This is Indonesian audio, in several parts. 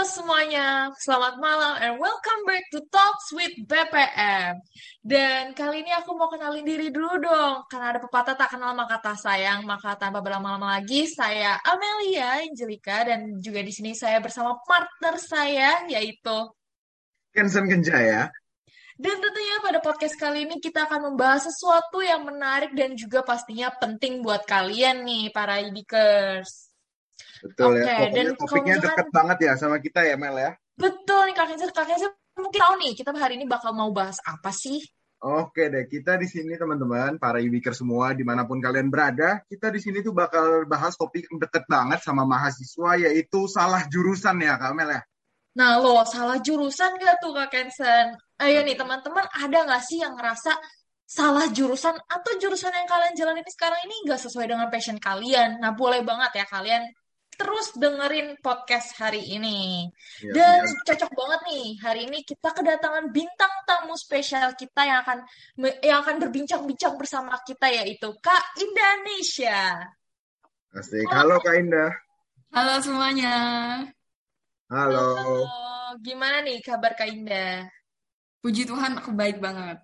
Halo semuanya, selamat malam and welcome back to Talks with BPM. Dan kali ini aku mau kenalin diri dulu dong, karena ada pepatah tak kenal maka tak sayang, maka tanpa berlama-lama lagi saya Amelia Angelica dan juga di sini saya bersama partner saya yaitu Kenzan Kenjaya. Dan tentunya pada podcast kali ini kita akan membahas sesuatu yang menarik dan juga pastinya penting buat kalian nih para idikers. Betul, okay, ya, pokoknya topiknya dekat banget ya sama kita ya Mel ya. Betul nih Kak Kenzer mungkin tahu nih kita hari ini bakal mau bahas apa sih? Oke deh, kita di sini teman-teman, para e-wiker semua dimanapun kalian berada, kita di sini tuh bakal bahas topik yang deket banget sama mahasiswa yaitu salah jurusan ya Kak Mel ya. Nah lo, salah jurusan gak tuh Kak Kenzer? Ayo nih teman-teman, ada gak sih yang ngerasa salah jurusan atau jurusan yang kalian jalanin sekarang ini gak sesuai dengan passion kalian? Nah boleh banget ya kalian terus dengerin podcast hari ini. Ya, dan cocok banget nih, hari ini kita kedatangan bintang tamu spesial kita yang akan berbincang-bincang bersama kita yaitu Kak Indonesia. Asik. Halo Kak Indah. Halo semuanya. Halo. Gimana nih kabar Kak Indah? Puji Tuhan aku baik banget.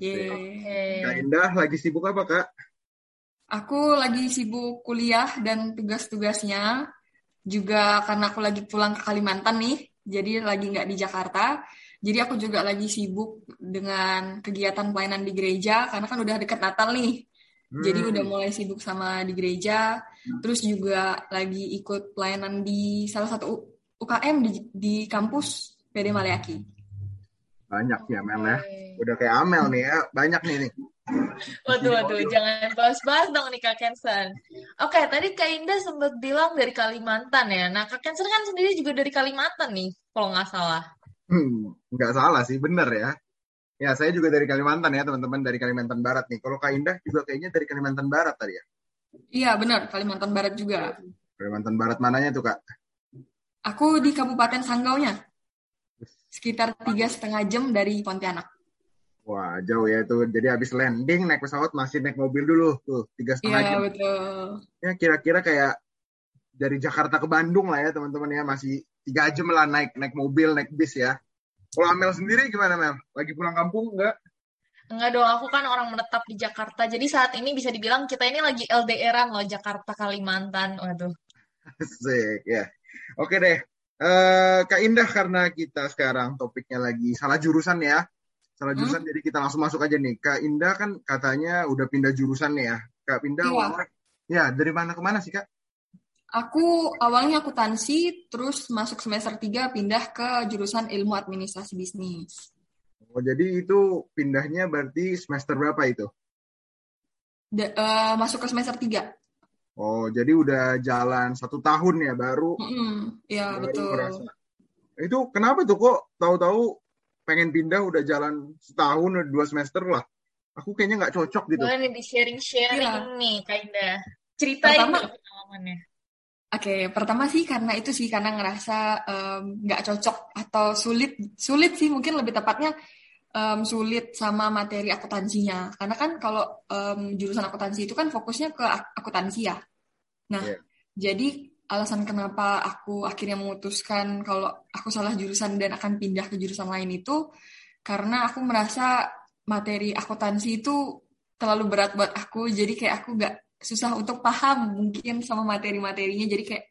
Yeay. Okay. Kak Indah lagi sibuk apa Kak? Aku lagi sibuk kuliah dan tugas-tugasnya, juga karena aku lagi pulang ke Kalimantan nih, jadi lagi nggak di Jakarta. Jadi aku juga lagi sibuk dengan kegiatan pelayanan di gereja, karena kan udah deket Natal nih. Jadi udah mulai sibuk sama di gereja, terus juga lagi ikut pelayanan di salah satu UKM di kampus PD Maleaki. Banyak ya Mel ya, udah kayak Amel nih ya, banyak nih. Waduh, jangan bahas-bahas dong nih Kak Kensen. Oke, tadi Kak Indah sempat bilang dari Kalimantan ya. Nah, Kak Kensen kan sendiri juga dari Kalimantan nih, kalau nggak salah. Nggak salah sih, bener ya. Ya, saya juga dari Kalimantan ya, teman-teman, dari Kalimantan Barat nih. Kalau Kak Indah juga kayaknya dari Kalimantan Barat tadi ya? Iya, bener, Kalimantan Barat juga. Kalimantan Barat mananya tuh, Kak? Aku di Kabupaten Sanggaunya. Sekitar 3,5 jam dari Pontianak. Wah, jauh ya itu. Jadi habis landing, naik pesawat, masih naik mobil dulu. Tuh, 3,5 jam. Iya, betul. Ya, kira-kira kayak dari Jakarta ke Bandung lah ya, teman-teman ya. Masih 3 jam lah naik mobil, naik bis ya. Kalau Amel sendiri gimana, Mel? Lagi pulang kampung enggak? Enggak dong, aku kan orang menetap di Jakarta. Jadi saat ini bisa dibilang kita ini lagi LDR-an loh, Jakarta-Kalimantan. Waduh. Asik, ya. Oke deh. Kak Indah, karena kita sekarang topiknya lagi salah jurusan ya. Salah jurusan, jadi kita langsung masuk aja nih. Kak Indah kan katanya udah pindah jurusan nih ya. Kak Indah, ya dari mana ke mana sih Kak? Aku awalnya akuntansi, terus masuk semester 3 pindah ke jurusan ilmu administrasi bisnis. Oh, jadi itu pindahnya berarti semester berapa itu? Masuk ke semester 3. Oh, jadi udah jalan 1 tahun ya baru. Ya, baru betul. Merasa. Itu kenapa tuh kok tahu-tahu pengen pindah udah jalan 1 tahun 2 semester lah. Aku kayaknya nggak cocok gitu. Boleh nih di-sharing-sharing nih Kak Indah. Ceritain pengalamannya. Oke, pertama sih karena ngerasa nggak cocok atau sulit sih mungkin lebih tepatnya sulit sama materi akuntansinya. Karena kan kalau jurusan akuntansi itu kan fokusnya ke akuntansi ya. Nah, jadi alasan kenapa aku akhirnya memutuskan kalau aku salah jurusan dan akan pindah ke jurusan lain itu karena aku merasa materi akuntansi itu terlalu berat buat aku, jadi kayak aku gak susah untuk paham mungkin sama materi-materinya, jadi kayak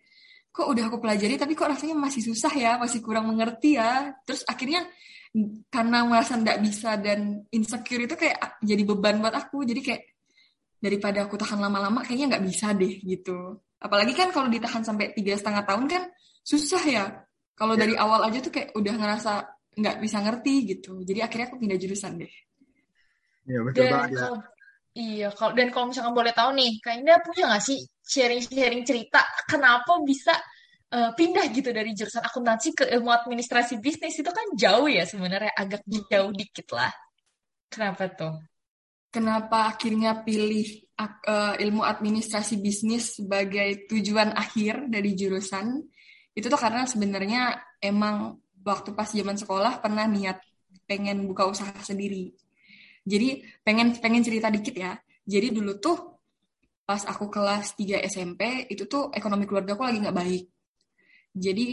kok udah aku pelajari tapi kok rasanya masih susah ya, masih kurang mengerti ya, terus akhirnya karena merasa gak bisa dan insecure itu kayak jadi beban buat aku, jadi kayak daripada aku tahan lama-lama kayaknya gak bisa deh gitu. Apalagi kan kalau ditahan sampai 3,5 tahun kan susah ya. Kalau dari awal aja tuh kayak udah ngerasa nggak bisa ngerti gitu. Jadi akhirnya aku pindah jurusan deh. Iya betul banget. Iya. Dan kalau misalkan boleh tahu nih, Kak Indah punya nggak sih sharing-sharing cerita kenapa bisa pindah gitu dari jurusan akuntansi ke ilmu administrasi bisnis, itu kan jauh ya sebenarnya, agak jauh dikit lah. Kenapa tuh? Kenapa akhirnya pilih ilmu administrasi bisnis sebagai tujuan akhir dari jurusan itu tuh karena sebenarnya emang waktu pas zaman sekolah pernah niat pengen buka usaha sendiri. Jadi pengen cerita dikit ya. Jadi dulu tuh pas aku kelas 3 SMP itu tuh ekonomi keluarga aku lagi nggak baik. Jadi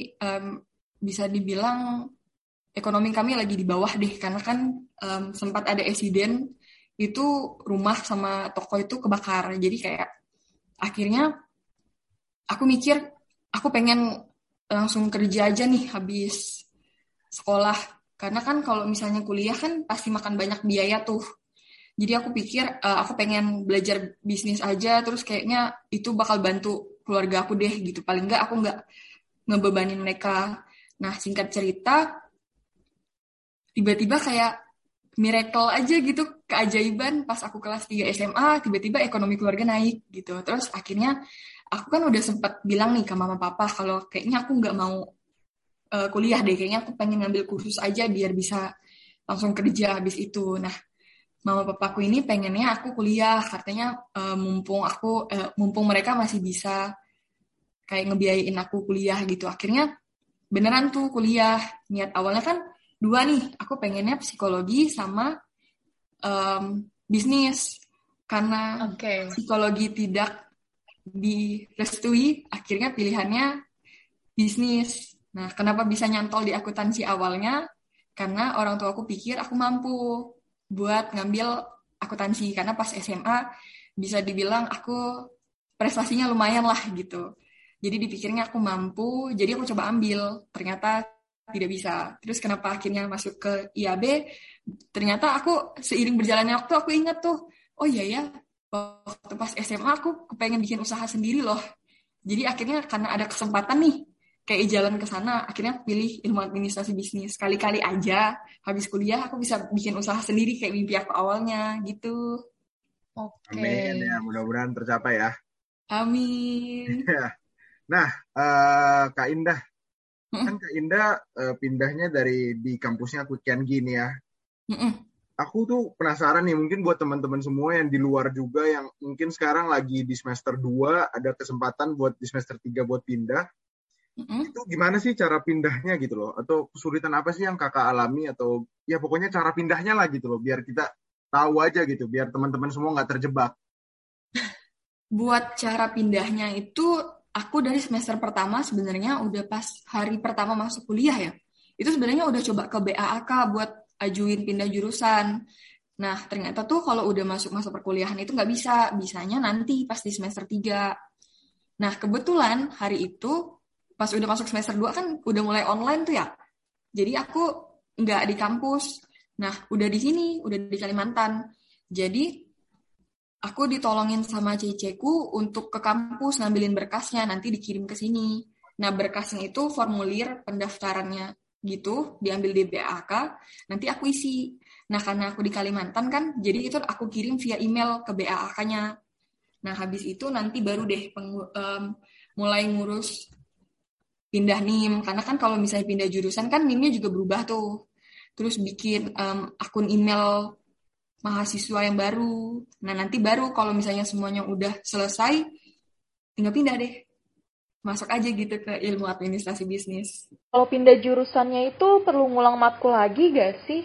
bisa dibilang ekonomi kami lagi di bawah deh, karena kan sempat ada eksiden itu rumah sama toko itu kebakar. Jadi kayak akhirnya aku mikir aku pengen langsung kerja aja nih habis sekolah, karena kan kalau misalnya kuliah kan pasti makan banyak biaya tuh. Jadi aku pikir aku pengen belajar bisnis aja, terus kayaknya itu bakal bantu keluarga aku deh gitu. Paling enggak aku enggak ngebebanin mereka. Nah, singkat cerita tiba-tiba kayak miracle aja gitu, keajaiban pas aku kelas 3 SMA tiba-tiba ekonomi keluarga naik gitu. Terus akhirnya aku kan udah sempat bilang nih ke mama papa kalau kayaknya aku enggak mau kuliah deh, kayaknya aku pengen ngambil kursus aja biar bisa langsung kerja habis itu. Nah, mama papaku ini pengennya aku kuliah, katanya mumpung mereka masih bisa kayak ngebiayain aku kuliah gitu. Akhirnya beneran tuh kuliah. Niat awalnya kan dua nih, aku pengennya psikologi sama bisnis. Karena psikologi tidak direstui, akhirnya pilihannya bisnis. Nah, kenapa bisa nyantol di akuntansi awalnya? Karena orang tua aku pikir aku mampu buat ngambil akuntansi, karena pas SMA bisa dibilang aku prestasinya lumayan lah gitu. Jadi dipikirnya aku mampu, jadi aku coba ambil, ternyata tidak bisa. Terus kenapa akhirnya masuk ke IAB? Ternyata aku seiring berjalannya waktu aku ingat tuh, oh iya ya, waktu pas SMA aku kepengen bikin usaha sendiri loh. Jadi akhirnya karena ada kesempatan nih, kayak jalan ke sana, akhirnya aku pilih ilmu administrasi bisnis. Kali-kali aja habis kuliah aku bisa bikin usaha sendiri kayak mimpi aku awalnya gitu. Oke. Amin ya, mudah-mudahan tercapai ya. Amin. Nah, Kak Indah, kan Kak Indah pindahnya dari di kampusnya Kutian gini ya. Aku tuh penasaran nih, mungkin buat teman-teman semua yang di luar juga yang mungkin sekarang lagi di semester 2 ada kesempatan buat di semester 3 buat pindah. Itu gimana sih cara pindahnya gitu loh, atau kesulitan apa sih yang kakak alami, atau ya pokoknya cara pindahnya lah gitu loh, biar kita tahu aja gitu, biar teman-teman semua nggak terjebak. Buat cara pindahnya itu aku dari semester pertama sebenarnya udah pas hari pertama masuk kuliah ya, itu sebenarnya udah coba ke BAAK buat ajuin pindah jurusan. Nah ternyata tuh kalau udah masuk masa perkuliahan itu nggak bisa, bisanya nanti pas di semester 3. Nah kebetulan hari itu pas udah masuk semester 2 kan udah mulai online tuh ya. Jadi aku nggak di kampus. Nah, udah di sini, udah di Kalimantan. Jadi aku ditolongin sama CC-ku untuk ke kampus ngambilin berkasnya, nanti dikirim ke sini. Nah, berkasnya itu formulir pendaftarannya gitu, diambil di BAAK, nanti aku isi. Nah, karena aku di Kalimantan kan, jadi itu aku kirim via email ke BAAK-nya. Nah, habis itu nanti baru deh mulai ngurus pindah NIM, karena kan kalau misalnya pindah jurusan kan NIM-nya juga berubah tuh. Terus bikin akun email mahasiswa yang baru. Nah nanti baru kalau misalnya semuanya udah selesai, tinggal pindah deh. Masuk aja gitu ke ilmu administrasi bisnis. Kalau pindah jurusannya itu perlu ngulang matkul lagi gak sih?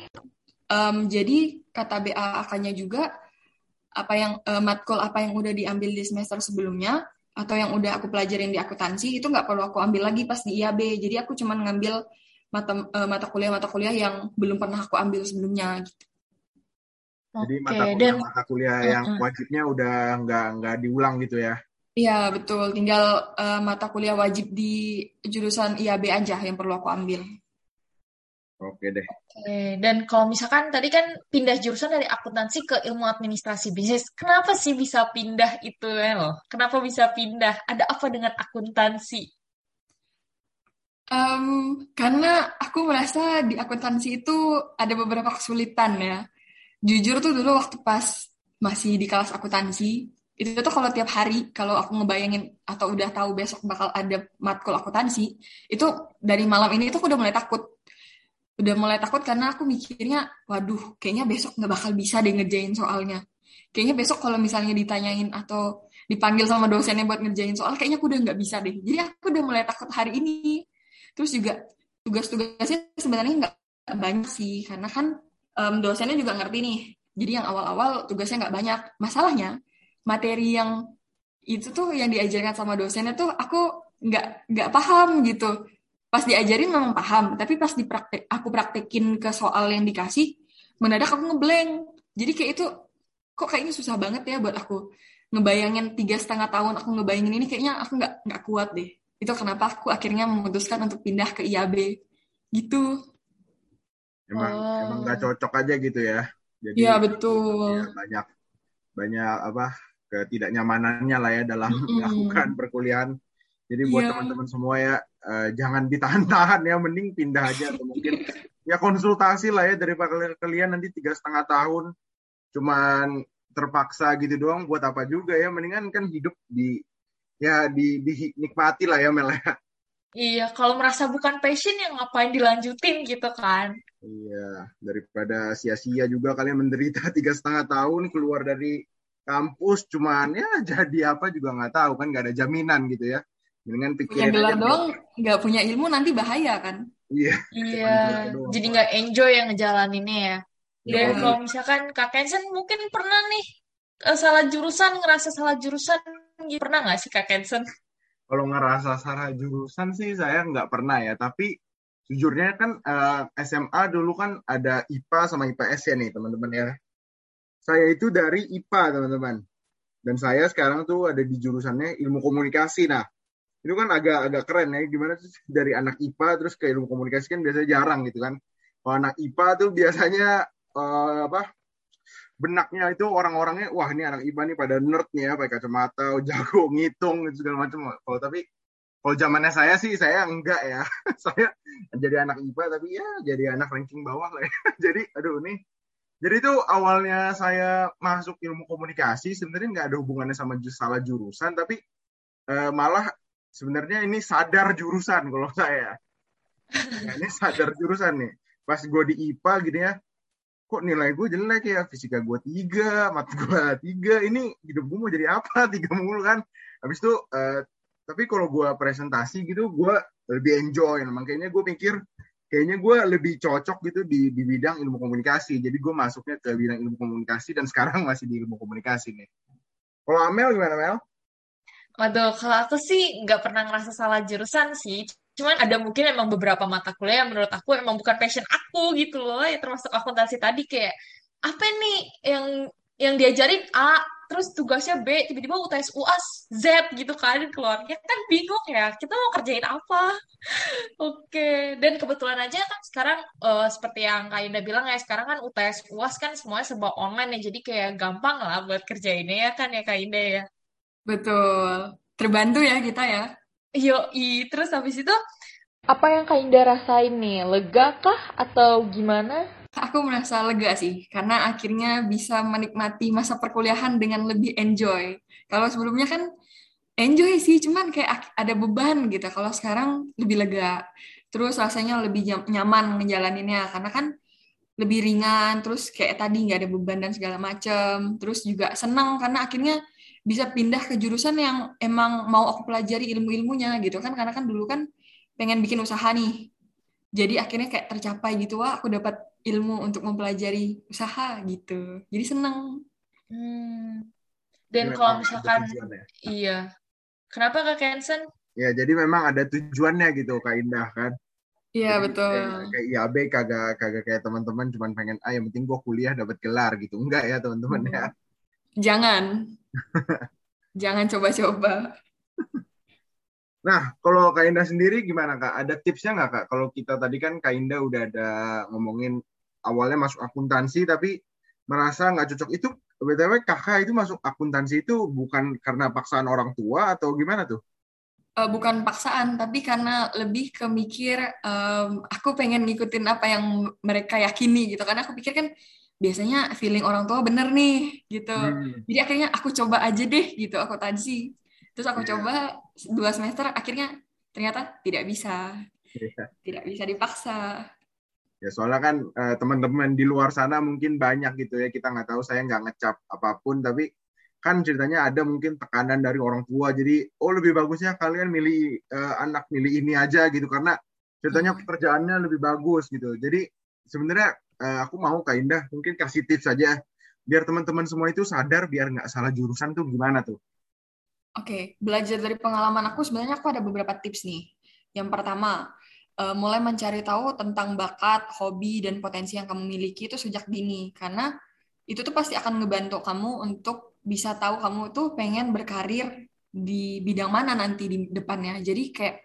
Jadi kata BAAK-nya juga, matkul apa yang udah diambil di semester sebelumnya, atau yang udah aku pelajarin di akuntansi itu nggak perlu aku ambil lagi pas di IAB. Jadi aku cuman ngambil mata kuliah yang belum pernah aku ambil sebelumnya gitu. Jadi mata kuliah yang wajibnya udah nggak diulang gitu ya? Iya betul, tinggal mata kuliah wajib di jurusan IAB aja yang perlu aku ambil. Oke deh. Oke. Dan kalau misalkan tadi kan pindah jurusan dari akuntansi ke ilmu administrasi bisnis, kenapa sih bisa pindah itu loh? Kenapa bisa pindah? Ada apa dengan akuntansi? Karena aku merasa di akuntansi itu ada beberapa kesulitan ya. Jujur tuh dulu waktu pas masih di kelas akuntansi, itu tuh kalau tiap hari, kalau aku ngebayangin atau udah tahu besok bakal ada matkul akuntansi, itu dari malam ini tuh aku udah mulai takut. Karena aku mikirnya, waduh, kayaknya besok nggak bakal bisa deh ngerjain soalnya. Kayaknya besok kalau misalnya ditanyain atau dipanggil sama dosennya buat ngerjain soal, kayaknya aku udah nggak bisa deh. Jadi aku udah mulai takut hari ini. Terus juga tugas-tugasnya sebenarnya nggak banyak sih, karena kan dosennya juga ngerti nih. Jadi yang awal-awal tugasnya nggak banyak. Masalahnya, materi yang itu tuh yang diajarkan sama dosennya tuh aku nggak paham gitu. Pas diajarin memang paham, tapi pas aku praktekin ke soal yang dikasih, mendadak aku ngeblank. Jadi kayak itu, kok kayaknya susah banget ya buat aku. Ngebayangin 3,5 tahun aku ngebayangin ini, kayaknya aku nggak kuat deh. Itu kenapa aku akhirnya memutuskan untuk pindah ke IAB. Gitu. Emang nggak cocok aja gitu ya. Iya, betul. Ya, banyak ketidaknyamanannya lah ya dalam melakukan perkuliahan. Jadi buat teman-teman semua ya, jangan ditahan-tahan ya, mending pindah aja atau mungkin ya konsultasi lah ya, daripada kalian nanti 3,5 tahun cuman terpaksa gitu doang buat apa juga ya, mendingan kan hidup dinikmati lah ya Mel. Iya, kalau merasa bukan passion yang ngapain dilanjutin gitu kan. Iya, daripada sia-sia juga kalian menderita 3,5 tahun keluar dari kampus cuman ya jadi apa juga nggak tahu kan, nggak ada jaminan gitu ya. Dengan pikiran gelar doang nggak punya ilmu nanti bahaya kan. Iya jadi nggak enjoy yang ngejalaninnya ya. Dan kalau misalkan Kak Kensen mungkin pernah nih ngerasa salah jurusan gitu. Pernah nggak sih Kak Kensen? Kalau ngerasa salah jurusan sih saya nggak pernah ya, tapi jujurnya kan SMA dulu kan ada IPA sama IPS ya nih teman-teman ya. Saya itu dari IPA teman-teman, dan saya sekarang tuh ada di jurusannya ilmu komunikasi. Nah itu kan agak keren ya, gimana sih dari anak IPA terus ke ilmu komunikasi, kan biasanya jarang gitu kan. Kalau anak IPA tuh biasanya benaknya itu orang-orangnya, wah ini anak IPA nih pada nerd nih ya, pakai kacamata, jago ngitung gitu segala macam. Kalau zamannya saya sih saya enggak ya. Saya jadi anak IPA tapi ya jadi anak ranking bawah lah ya. Jadi itu awalnya saya masuk ilmu komunikasi sebenarnya nggak ada hubungannya sama salah jurusan, tapi malah sebenarnya ini sadar jurusan kalau saya. Ini sadar jurusan nih. Pas gue di IPA gitu ya, kok nilai gue jelek ya, fisika gue 3, mat gue 3, ini hidup gue mau jadi apa, 3 mulu kan. Habis itu, tapi kalau gue presentasi gitu, gue lebih enjoy. Makanya gue pikir, kayaknya gue lebih cocok gitu di bidang ilmu komunikasi. Jadi gue masuknya ke bidang ilmu komunikasi, dan sekarang masih di ilmu komunikasi nih. Kalau Amel gimana, Mel? Waduh, kalau aku sih nggak pernah ngerasa salah jurusan sih. Cuman ada mungkin emang beberapa mata kuliah yang menurut aku emang bukan passion aku gitu loh. Ya termasuk akuntansi tadi, kayak apa nih yang diajarin A, terus tugasnya B, tiba-tiba UTS UAS Z gitu kan keluarnya. Kan bingung ya, kita mau kerjain apa? Oke, dan kebetulan aja kan sekarang seperti yang Kak Indah bilang ya, sekarang kan UTS UAS kan semuanya serba online ya. Jadi kayak gampang lah buat kerjainnya ya kan ya Kak Indah ya. Betul. Terbantu ya kita ya. Yoi. Terus habis itu, apa yang Kak Indah rasain nih? Lega kah atau gimana? Aku merasa lega sih, karena akhirnya bisa menikmati masa perkuliahan dengan lebih enjoy. Kalau sebelumnya kan enjoy sih, cuman kayak ada beban gitu. Kalau sekarang lebih lega. Terus rasanya lebih nyaman ngejalaninnya, karena kan lebih ringan. Terus kayak tadi nggak ada beban dan segala macem. Terus juga senang karena akhirnya bisa pindah ke jurusan yang emang mau aku pelajari ilmu-ilmunya gitu kan, karena kan dulu kan pengen bikin usaha nih, jadi akhirnya kayak tercapai gitu, wah aku dapat ilmu untuk mempelajari usaha gitu, jadi seneng. Dan kalau misalkan iya, kenapa Kak Kensen? Ya jadi memang ada tujuannya gitu Kak Indah kan. Iya betul. Kayak IAB kagak kayak teman-teman cuman pengen yang penting gua kuliah dapat gelar gitu, enggak ya teman-teman ya. Jangan coba-coba. Nah, kalau Kak Indah sendiri gimana Kak? Ada tipsnya nggak Kak? Kalau kita tadi kan Kak Indah udah ada ngomongin awalnya masuk akuntansi tapi merasa nggak cocok. Itu BTW kakak itu masuk akuntansi itu bukan karena paksaan orang tua atau gimana tuh? Bukan paksaan, tapi karena lebih ke mikir aku pengen ngikutin apa yang mereka yakini gitu. Karena aku pikir kan biasanya feeling orang tua bener nih gitu. Jadi akhirnya aku coba aja deh gitu akuntansi. Terus aku coba 2 semester akhirnya ternyata tidak bisa. Tidak bisa dipaksa. Ya soalnya kan teman-teman di luar sana mungkin banyak gitu ya, kita nggak tahu, saya nggak ngecap apapun tapi kan ceritanya ada mungkin tekanan dari orang tua. Jadi lebih bagusnya kalian milih anak milih ini aja gitu karena ceritanya pekerjaannya lebih bagus gitu. Jadi sebenarnya aku mau Kak Indah mungkin kasih tips aja biar teman-teman semua itu sadar biar nggak salah jurusan tuh gimana tuh. Oke, belajar dari pengalaman aku sebenarnya aku ada beberapa tips nih. Yang pertama, mulai mencari tahu tentang bakat, hobi, dan potensi yang kamu miliki itu sejak dini. Karena itu tuh pasti akan ngebantu kamu untuk bisa tahu kamu tuh pengen berkarir di bidang mana nanti di depannya. Jadi kayak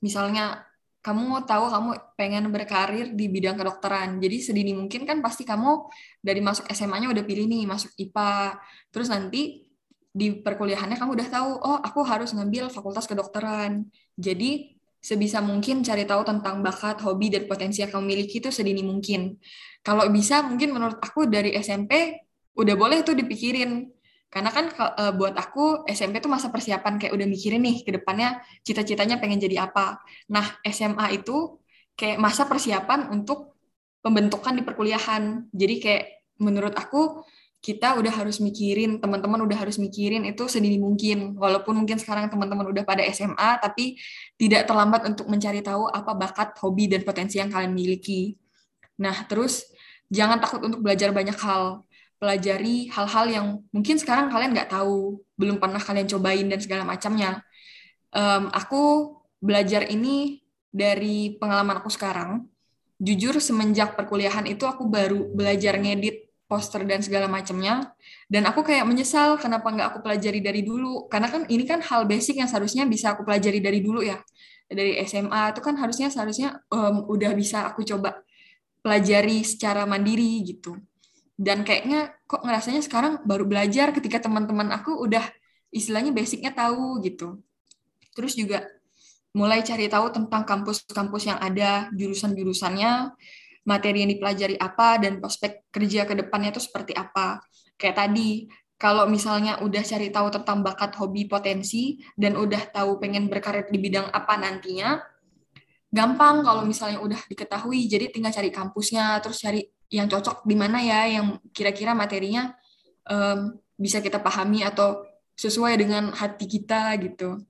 misalnya kamu tahu kamu pengen berkarir di bidang kedokteran. Jadi sedini mungkin kan pasti kamu dari masuk SMA-nya udah pilih nih, masuk IPA. Terus nanti di perkuliahannya kamu udah tahu, oh aku harus ngambil fakultas kedokteran. Jadi sebisa mungkin cari tahu tentang bakat, hobi, dan potensi yang kamu miliki itu sedini mungkin. Kalau bisa mungkin menurut aku dari SMP udah boleh tuh dipikirin. Karena kan buat aku SMP tuh masa persiapan, kayak udah mikirin nih ke depannya cita-citanya pengen jadi apa. Nah, SMA itu kayak masa persiapan untuk pembentukan di perkuliahan. Jadi kayak menurut aku kita udah harus mikirin, teman-teman udah harus mikirin itu sedini mungkin. Walaupun mungkin sekarang teman-teman udah pada SMA, tapi tidak terlambat untuk mencari tahu apa bakat, hobi, dan potensi yang kalian miliki. Nah, terus jangan takut untuk belajar banyak hal. Pelajari hal-hal yang mungkin sekarang kalian nggak tahu, belum pernah kalian cobain dan segala macamnya. Aku belajar ini dari pengalaman aku sekarang. Jujur, semenjak perkuliahan itu aku baru belajar ngedit poster dan segala macamnya. Dan aku kayak menyesal kenapa nggak aku pelajari dari dulu. Karena kan ini kan hal basic yang seharusnya bisa aku pelajari dari dulu ya. Dari SMA itu kan harusnya udah bisa aku coba pelajari secara mandiri gitu. Dan kayaknya kok ngerasanya sekarang baru belajar ketika teman-teman aku udah istilahnya basicnya tahu gitu. Terus juga mulai cari tahu tentang kampus-kampus yang ada, jurusan-jurusannya, materi yang dipelajari apa, dan prospek kerja ke depannya itu seperti apa. Kayak tadi, kalau misalnya udah cari tahu tentang bakat, hobi, potensi, dan udah tahu pengen berkarir di bidang apa nantinya, gampang kalau misalnya udah diketahui, jadi tinggal cari kampusnya, terus cari yang cocok di mana ya, yang kira-kira materinya bisa kita pahami atau sesuai dengan hati kita gitu.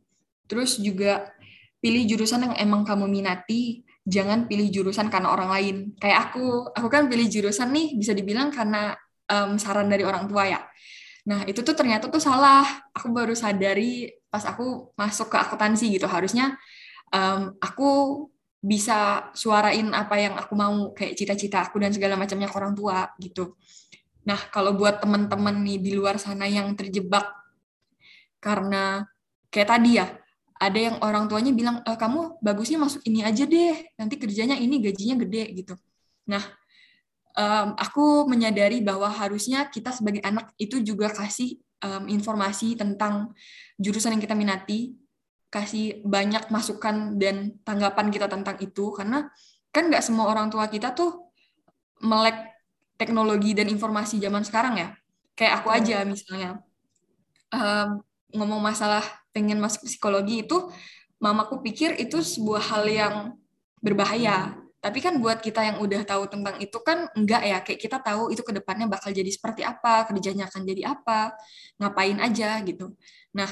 Terus juga pilih jurusan yang emang kamu minati, jangan pilih jurusan karena orang lain. Kayak aku kan pilih jurusan nih bisa dibilang karena saran dari orang tua ya. Nah itu tuh ternyata tuh salah, aku baru sadari pas aku masuk ke akuntansi gitu, harusnya aku bisa suarain apa yang aku mau, kayak cita-cita aku dan segala macamnya ke orang tua gitu. Nah, kalau buat teman-teman nih di luar sana yang terjebak karena kayak tadi ya, ada yang orang tuanya bilang, kamu bagusnya masuk ini aja deh, nanti kerjanya ini, gajinya gede gitu. Nah, aku menyadari bahwa harusnya kita sebagai anak itu juga kasih informasi tentang jurusan yang kita minati, kasih banyak masukan dan tanggapan kita tentang itu, karena kan nggak semua orang tua kita tuh melek teknologi dan informasi zaman sekarang ya. Kayak aku aja misalnya, ngomong masalah pengen masuk psikologi itu, mamaku pikir itu sebuah hal yang berbahaya. Tapi kan buat kita yang udah tahu tentang itu kan enggak ya, kayak kita tahu itu ke depannya bakal jadi seperti apa, kerjanya akan jadi apa, ngapain aja gitu. Nah,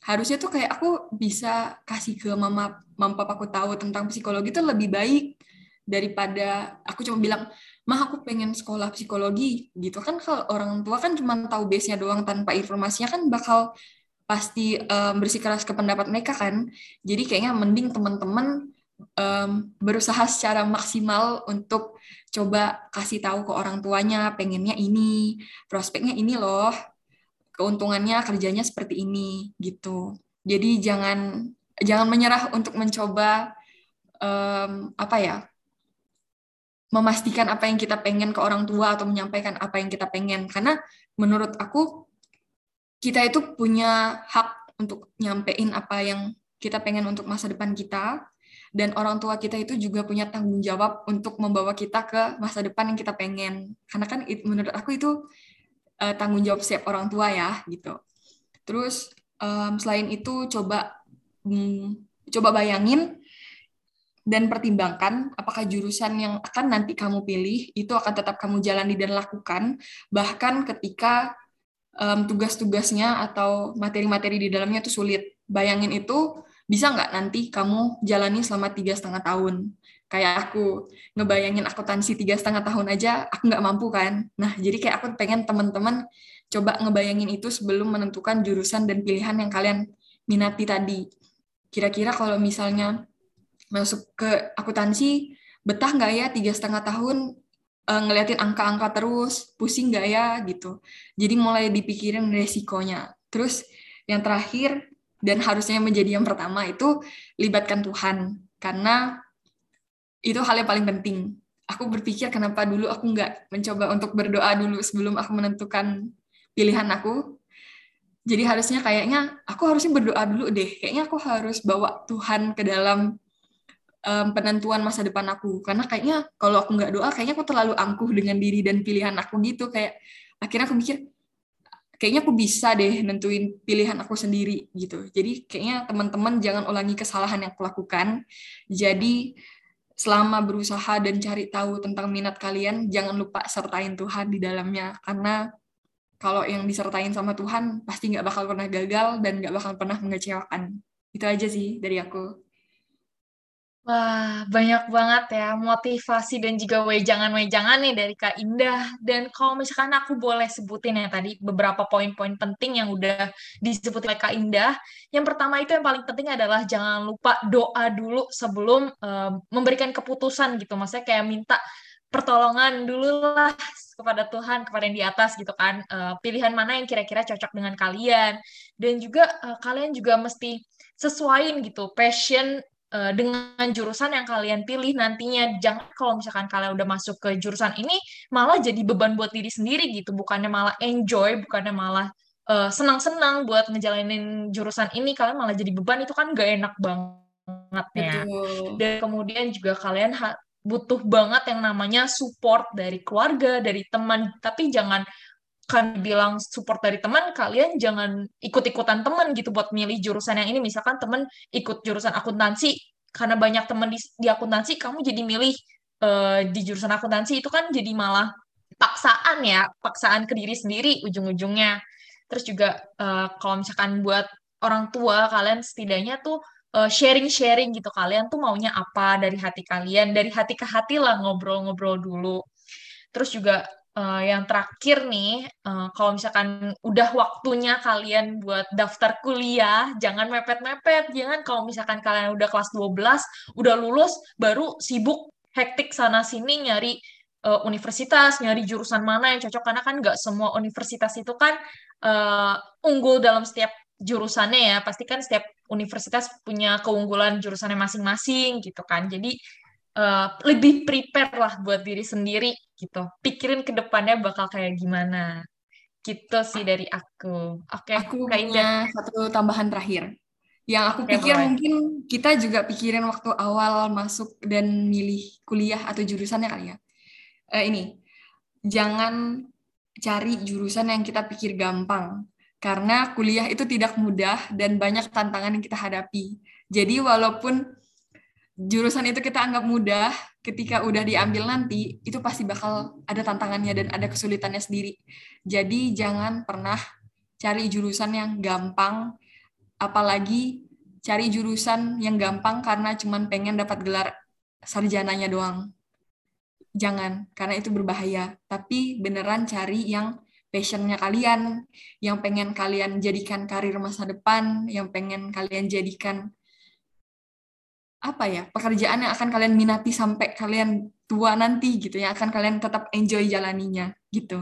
harusnya tuh kayak aku bisa kasih ke mama papaku tahu tentang psikologi itu lebih baik daripada aku cuma bilang, mah aku pengen sekolah psikologi gitu kan. Kalau orang tua kan cuma tahu base-nya doang tanpa informasinya kan bakal pasti bersikeras ke pendapat mereka kan. Jadi kayaknya mending teman-teman berusaha secara maksimal untuk coba kasih tahu ke orang tuanya, pengennya ini, prospeknya ini loh, keuntungannya kerjanya seperti ini gitu. Jadi jangan menyerah untuk mencoba memastikan apa yang kita pengen ke orang tua atau menyampaikan apa yang kita pengen. Karena menurut aku kita itu punya hak untuk nyampein apa yang kita pengen untuk masa depan kita, dan orang tua kita itu juga punya tanggung jawab untuk membawa kita ke masa depan yang kita pengen. Karena kan menurut aku itu tanggung jawab setiap orang tua ya gitu. Terus selain itu coba bayangin dan pertimbangkan apakah jurusan yang akan nanti kamu pilih itu akan tetap kamu jalani dan lakukan bahkan ketika tugas-tugasnya atau materi-materi di dalamnya itu sulit. Bayangin itu bisa nggak nanti kamu jalani selama 3,5 tahun. Kayak aku ngebayangin akuntansi 3,5 tahun aja, aku nggak mampu kan. Nah, jadi kayak aku pengen teman-teman coba ngebayangin itu sebelum menentukan jurusan dan pilihan yang kalian minati tadi. Kira-kira kalau misalnya masuk ke akuntansi, betah nggak ya 3,5 tahun ngeliatin angka-angka terus, pusing nggak ya gitu. Jadi mulai dipikirin resikonya. Terus yang terakhir dan harusnya menjadi yang pertama itu libatkan Tuhan, karena itu hal yang paling penting. Aku berpikir kenapa dulu aku nggak mencoba untuk berdoa dulu sebelum aku menentukan pilihan aku. Jadi harusnya kayaknya aku harusnya berdoa dulu deh. Kayaknya aku harus bawa Tuhan ke dalam penentuan masa depan aku. Karena kayaknya kalau aku nggak doa, kayaknya aku terlalu angkuh dengan diri dan pilihan aku gitu. Kayak akhirnya aku mikir, kayaknya aku bisa deh nentuin pilihan aku sendiri gitu. Jadi kayaknya teman-teman jangan ulangi kesalahan yang aku lakukan. Jadi selama berusaha dan cari tahu tentang minat kalian, jangan lupa sertain Tuhan di dalamnya. Karena kalau yang disertain sama Tuhan, pasti nggak bakal pernah gagal dan nggak bakal pernah mengecewakan. Itu aja sih dari aku. Wah, banyak banget ya motivasi dan juga wejangan-wejangan nih dari Kak Indah. Dan kalau misalkan aku boleh sebutin ya tadi beberapa poin-poin penting yang udah disebutin oleh Kak Indah. Yang pertama itu yang paling penting adalah jangan lupa doa dulu sebelum memberikan keputusan gitu. Maksudnya kayak minta pertolongan dulu lah kepada Tuhan, kepada yang di atas gitu kan. Pilihan mana yang kira-kira cocok dengan kalian. Dan juga kalian juga mesti sesuaiin gitu passion dengan jurusan yang kalian pilih nantinya. Jangan kalau misalkan kalian udah masuk ke jurusan ini malah jadi beban buat diri sendiri gitu, bukannya malah enjoy, bukannya malah senang-senang buat ngejalanin jurusan ini, kalian malah jadi beban, itu kan gak enak banget ya. Dan kemudian juga kalian butuh banget yang namanya support dari keluarga, dari teman, tapi jangan kan bilang support dari teman, kalian jangan ikut-ikutan teman gitu buat milih jurusan yang ini. Misalkan teman ikut jurusan akuntansi, karena banyak teman di akuntansi, kamu jadi milih di jurusan akuntansi, itu kan jadi malah paksaan ya, paksaan ke diri sendiri ujung-ujungnya. Terus juga kalau misalkan buat orang tua, kalian setidaknya tuh sharing-sharing gitu, kalian tuh maunya apa dari hati kalian, dari hati ke hati lah, ngobrol-ngobrol dulu. Terus juga yang terakhir nih, kalau misalkan udah waktunya kalian buat daftar kuliah, jangan mepet-mepet, jangan kalau misalkan kalian udah kelas 12, udah lulus, baru sibuk hektik sana-sini nyari universitas, nyari jurusan mana yang cocok, karena kan nggak semua universitas itu kan unggul dalam setiap jurusannya ya, pasti kan setiap universitas punya keunggulan jurusannya masing-masing gitu kan, jadi lebih prepare lah buat diri sendiri gitu. Pikirin ke depannya bakal kayak gimana. Gitu sih dari aku. Oke, aku punya satu tambahan terakhir. Yang aku pikir boleh. Mungkin kita juga pikirin waktu awal masuk dan milih kuliah atau jurusannya kali ya. Ini, jangan cari jurusan yang kita pikir gampang. Karena kuliah itu tidak mudah dan banyak tantangan yang kita hadapi. Jadi walaupun jurusan itu kita anggap mudah, ketika udah diambil nanti, itu pasti bakal ada tantangannya dan ada kesulitannya sendiri. Jadi jangan pernah cari jurusan yang gampang, apalagi cari jurusan yang gampang karena cuman pengen dapat gelar sarjananya doang. Jangan, karena itu berbahaya. Tapi beneran cari yang passionnya kalian, yang pengen kalian jadikan karir masa depan, yang pengen kalian jadikan apa ya, pekerjaan yang akan kalian minati sampai kalian tua nanti gitu, yang akan kalian tetap enjoy jalaninya gitu.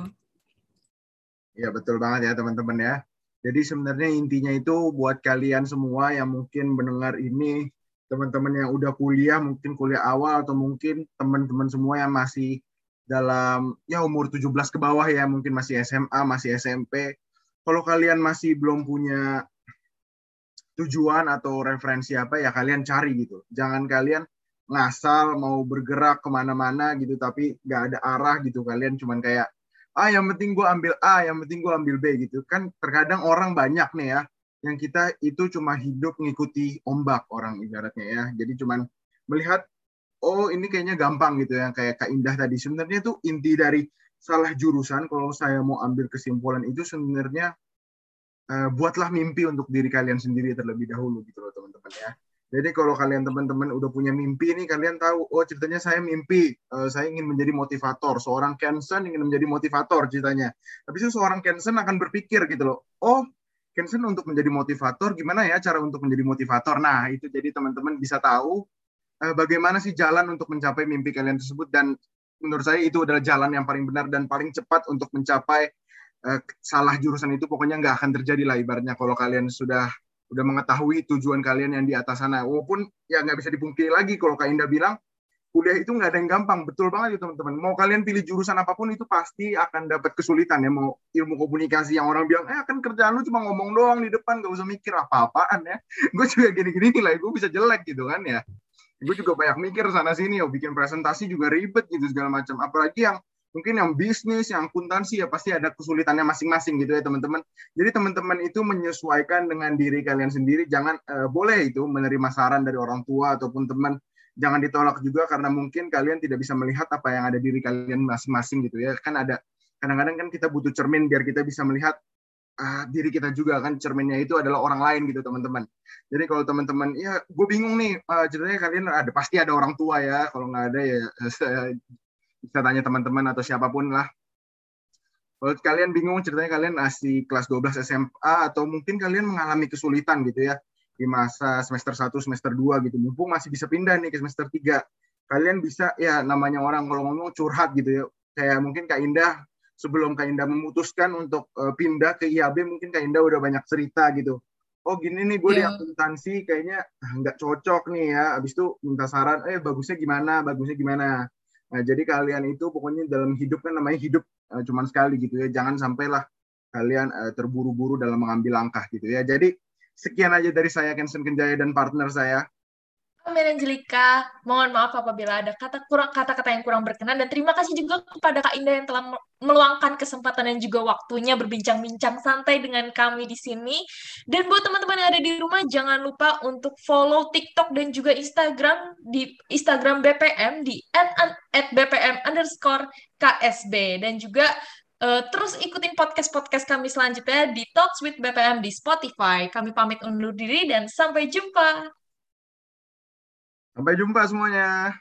Ya betul banget ya teman-teman ya. Jadi sebenarnya intinya itu buat kalian semua yang mungkin mendengar ini, teman-teman yang udah kuliah, mungkin kuliah awal, atau mungkin teman-teman semua yang masih dalam ya umur 17 ke bawah ya, mungkin masih SMA, masih SMP. Kalau kalian masih belum punya tujuan atau referensi apa ya, kalian cari gitu. Jangan kalian ngasal mau bergerak kemana-mana gitu tapi nggak ada arah gitu. Kalian cuman kayak yang penting gue ambil A, yang penting gue ambil B gitu kan. Terkadang orang banyak nih ya yang kita itu cuma hidup ngikuti ombak orang ibaratnya ya. Jadi cuman melihat ini kayaknya gampang gitu ya, kayak Kak Indah tadi. Sebenarnya tuh inti dari salah jurusan kalau saya mau ambil kesimpulan itu sebenarnya buatlah mimpi untuk diri kalian sendiri terlebih dahulu gitu loh teman-teman ya. Jadi kalau kalian teman-teman udah punya mimpi nih, kalian tahu ceritanya saya mimpi, saya ingin menjadi motivator, seorang Kenzan ingin menjadi motivator ceritanya. Habis itu seorang Kenzan akan berpikir gitu loh, Kenzan untuk menjadi motivator gimana ya, cara untuk menjadi motivator. Nah, itu jadi teman-teman bisa tahu bagaimana sih jalan untuk mencapai mimpi kalian tersebut, dan menurut saya itu adalah jalan yang paling benar dan paling cepat untuk mencapai salah jurusan itu. Pokoknya nggak akan terjadi lah ibaratnya kalau kalian sudah mengetahui tujuan kalian yang di atas sana. Walaupun ya nggak bisa dipungkiri lagi kalau Kak Indah bilang kuliah itu nggak ada yang gampang, betul banget ya teman-teman. Mau kalian pilih jurusan apapun itu pasti akan dapat kesulitan ya. Mau ilmu komunikasi yang orang bilang, kan kerjaan lu cuma ngomong doang di depan, nggak usah mikir apa-apaan ya. Gue juga gini-gini lah, gue bisa jelek gitu kan ya. Gue juga banyak mikir sana-sini ya, bikin presentasi juga ribet gitu segala macam. Apalagi yang mungkin yang bisnis, yang akuntansi ya pasti ada kesulitannya masing-masing gitu ya teman-teman. Jadi teman-teman itu menyesuaikan dengan diri kalian sendiri. Jangan boleh itu menerima saran dari orang tua ataupun teman. Jangan ditolak juga karena mungkin kalian tidak bisa melihat apa yang ada diri kalian masing-masing gitu ya. Kan ada kadang-kadang kan kita butuh cermin biar kita bisa melihat diri kita juga kan. Cerminnya itu adalah orang lain gitu teman-teman. Jadi kalau teman-teman ya gue bingung nih ceritanya, kalian ada pasti ada orang tua ya. Kalau nggak ada ya bisa tanya teman-teman atau siapapun lah. Kalau kalian bingung ceritanya kalian masih kelas 12 SMA atau mungkin kalian mengalami kesulitan gitu ya. Di masa semester 1, semester 2 gitu. Mumpung masih bisa pindah nih ke semester 3. Kalian bisa, ya namanya orang kalau ngomong curhat gitu ya. Kayak mungkin Kak Indah, sebelum Kak Indah memutuskan untuk pindah ke IAB, mungkin Kak Indah udah banyak cerita gitu. Oh gini nih gue di akuntansi kayaknya nggak cocok nih ya. Abis itu minta saran, bagusnya gimana. Nah jadi kalian itu pokoknya dalam hidup kan namanya hidup cuman sekali gitu ya. Jangan sampailah kalian terburu-buru dalam mengambil langkah gitu ya. Jadi sekian aja dari saya, Kenzan Kenjaya, dan partner saya, Amelia Angelica. Mohon maaf apabila ada kata-kata yang kurang berkenan, dan terima kasih juga kepada Kak Indah yang telah meluangkan kesempatan dan juga waktunya berbincang-bincang santai dengan kami di sini. Dan buat teman-teman yang ada di rumah, jangan lupa untuk follow TikTok dan juga Instagram di Instagram BPM di @bpm_ksb, dan juga terus ikutin podcast-podcast kami selanjutnya di Talks with BPM di Spotify. Kami pamit undur diri dan sampai jumpa. Sampai jumpa semuanya.